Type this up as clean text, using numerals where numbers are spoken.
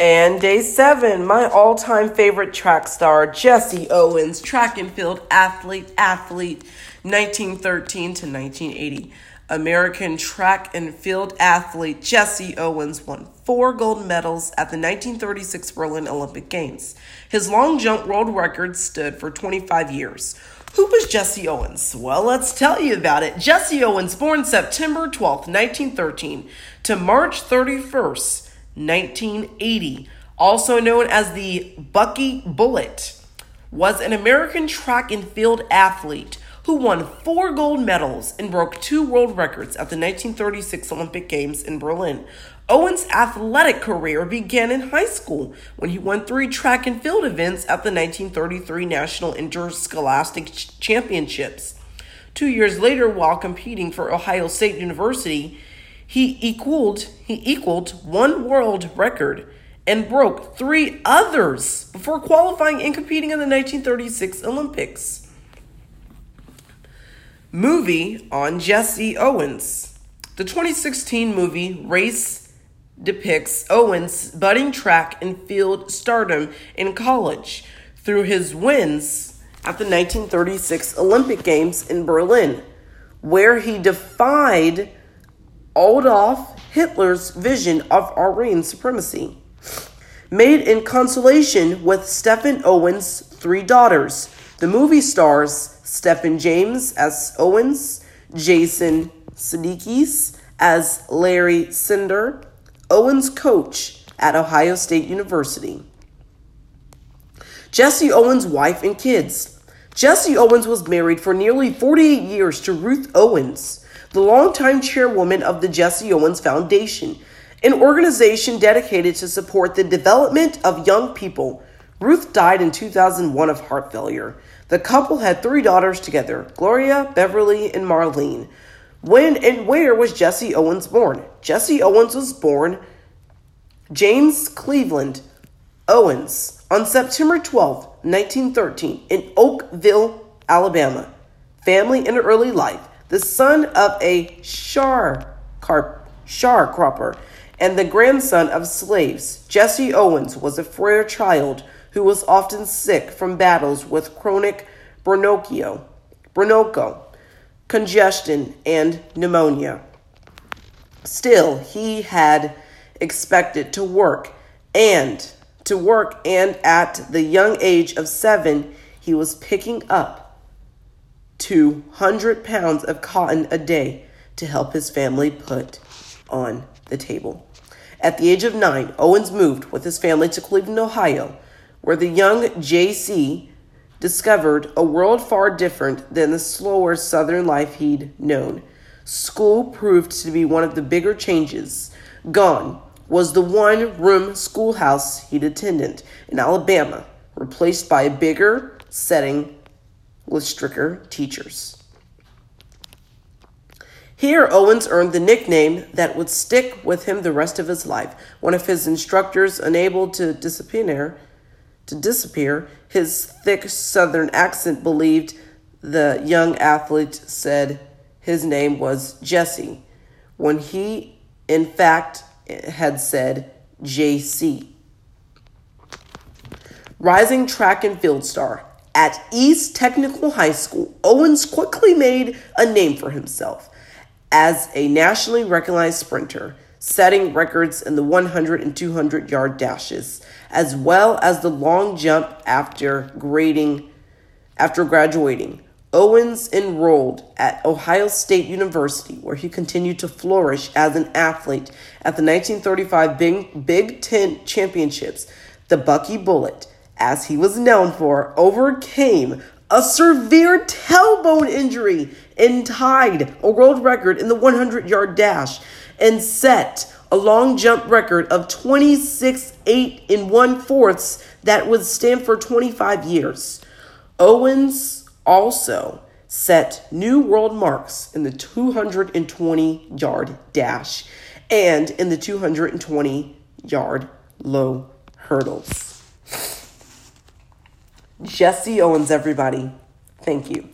And day 7, my all-time favorite track star, Jesse Owens, track and field athlete, 1913 to 1980. American track and field athlete Jesse Owens won 4 gold medals at the 1936 Berlin Olympic Games. His long jump world record stood for 25 years. Who was Jesse Owens? Well, let's tell you about it. Jesse Owens, born September 12, 1913 to March 31st, 1980, also known as the Bucky Bullet, was an American track and field athlete who won 4 gold medals and broke 2 world records at the 1936 Olympic Games in Berlin. Owens' athletic career began in high school when he won 3 track and field events at the 1933 National Interscholastic Championships. 2 years later, while competing for Ohio State University, he equaled 1 world record and broke 3 others before qualifying and competing in the 1936 Olympics. Movie on Jesse Owens. The 2016 movie Race depicts Owens' budding track and field stardom in college through his wins at the 1936 Olympic Games in Berlin, where he defied Adolf Hitler's vision of Aryan supremacy. Made in consultation with Stephan Owens' 3 daughters, the movie stars Stephan James as Owens, Jason Sudeikis as Larry Sender, Owens' coach at Ohio State University. Jesse Owens' wife and kids. Jesse Owens was married for nearly 48 years to Ruth Owens, the longtime chairwoman of the Jesse Owens Foundation, an organization dedicated to support the development of young people. Ruth died in 2001 of heart failure. The couple had 3 daughters together, Gloria, Beverly, and Marlene. When and where was Jesse Owens born? Jesse Owens was born James Cleveland Owens on September 12, 1913, in Oakville, Alabama. Family and early life. The son of a sharecropper and the grandson of slaves, Jesse Owens was a frail child who was often sick from battles with chronic bronchial congestion and pneumonia. Still, he had expected to work and at the young age of 7, he was picking up 200 pounds of cotton a day to help his family put on the table. At the age of 9, Owens moved with his family to Cleveland, Ohio, where the young J.C. discovered a world far different than the slower southern life he'd known. School proved to be one of the bigger changes. Gone was the one-room schoolhouse he'd attended in Alabama, replaced by a bigger setting with stricter teachers. Here, Owens earned the nickname that would stick with him the rest of his life. One of his instructors, unable to disappear his thick southern accent, believed the young athlete said his name was Jesse, when he, in fact, had said J.C. Rising track and field star. At East Technical High School, Owens quickly made a name for himself as a nationally recognized sprinter, setting records in the 100 and 200-yard dashes, as well as the long jump after graduating. Owens enrolled at Ohio State University, where he continued to flourish as an athlete at the 1935 Big Ten Championships. The Bucky Bullet, as he was known for, overcame a severe tailbone injury and tied a world record in the 100-yard dash and set a long jump record of 26.8 1/4 that would stand for 25 years. Owens also set new world marks in the 220-yard dash and in the 220-yard low hurdles. Jesse Owens, everybody. Thank you.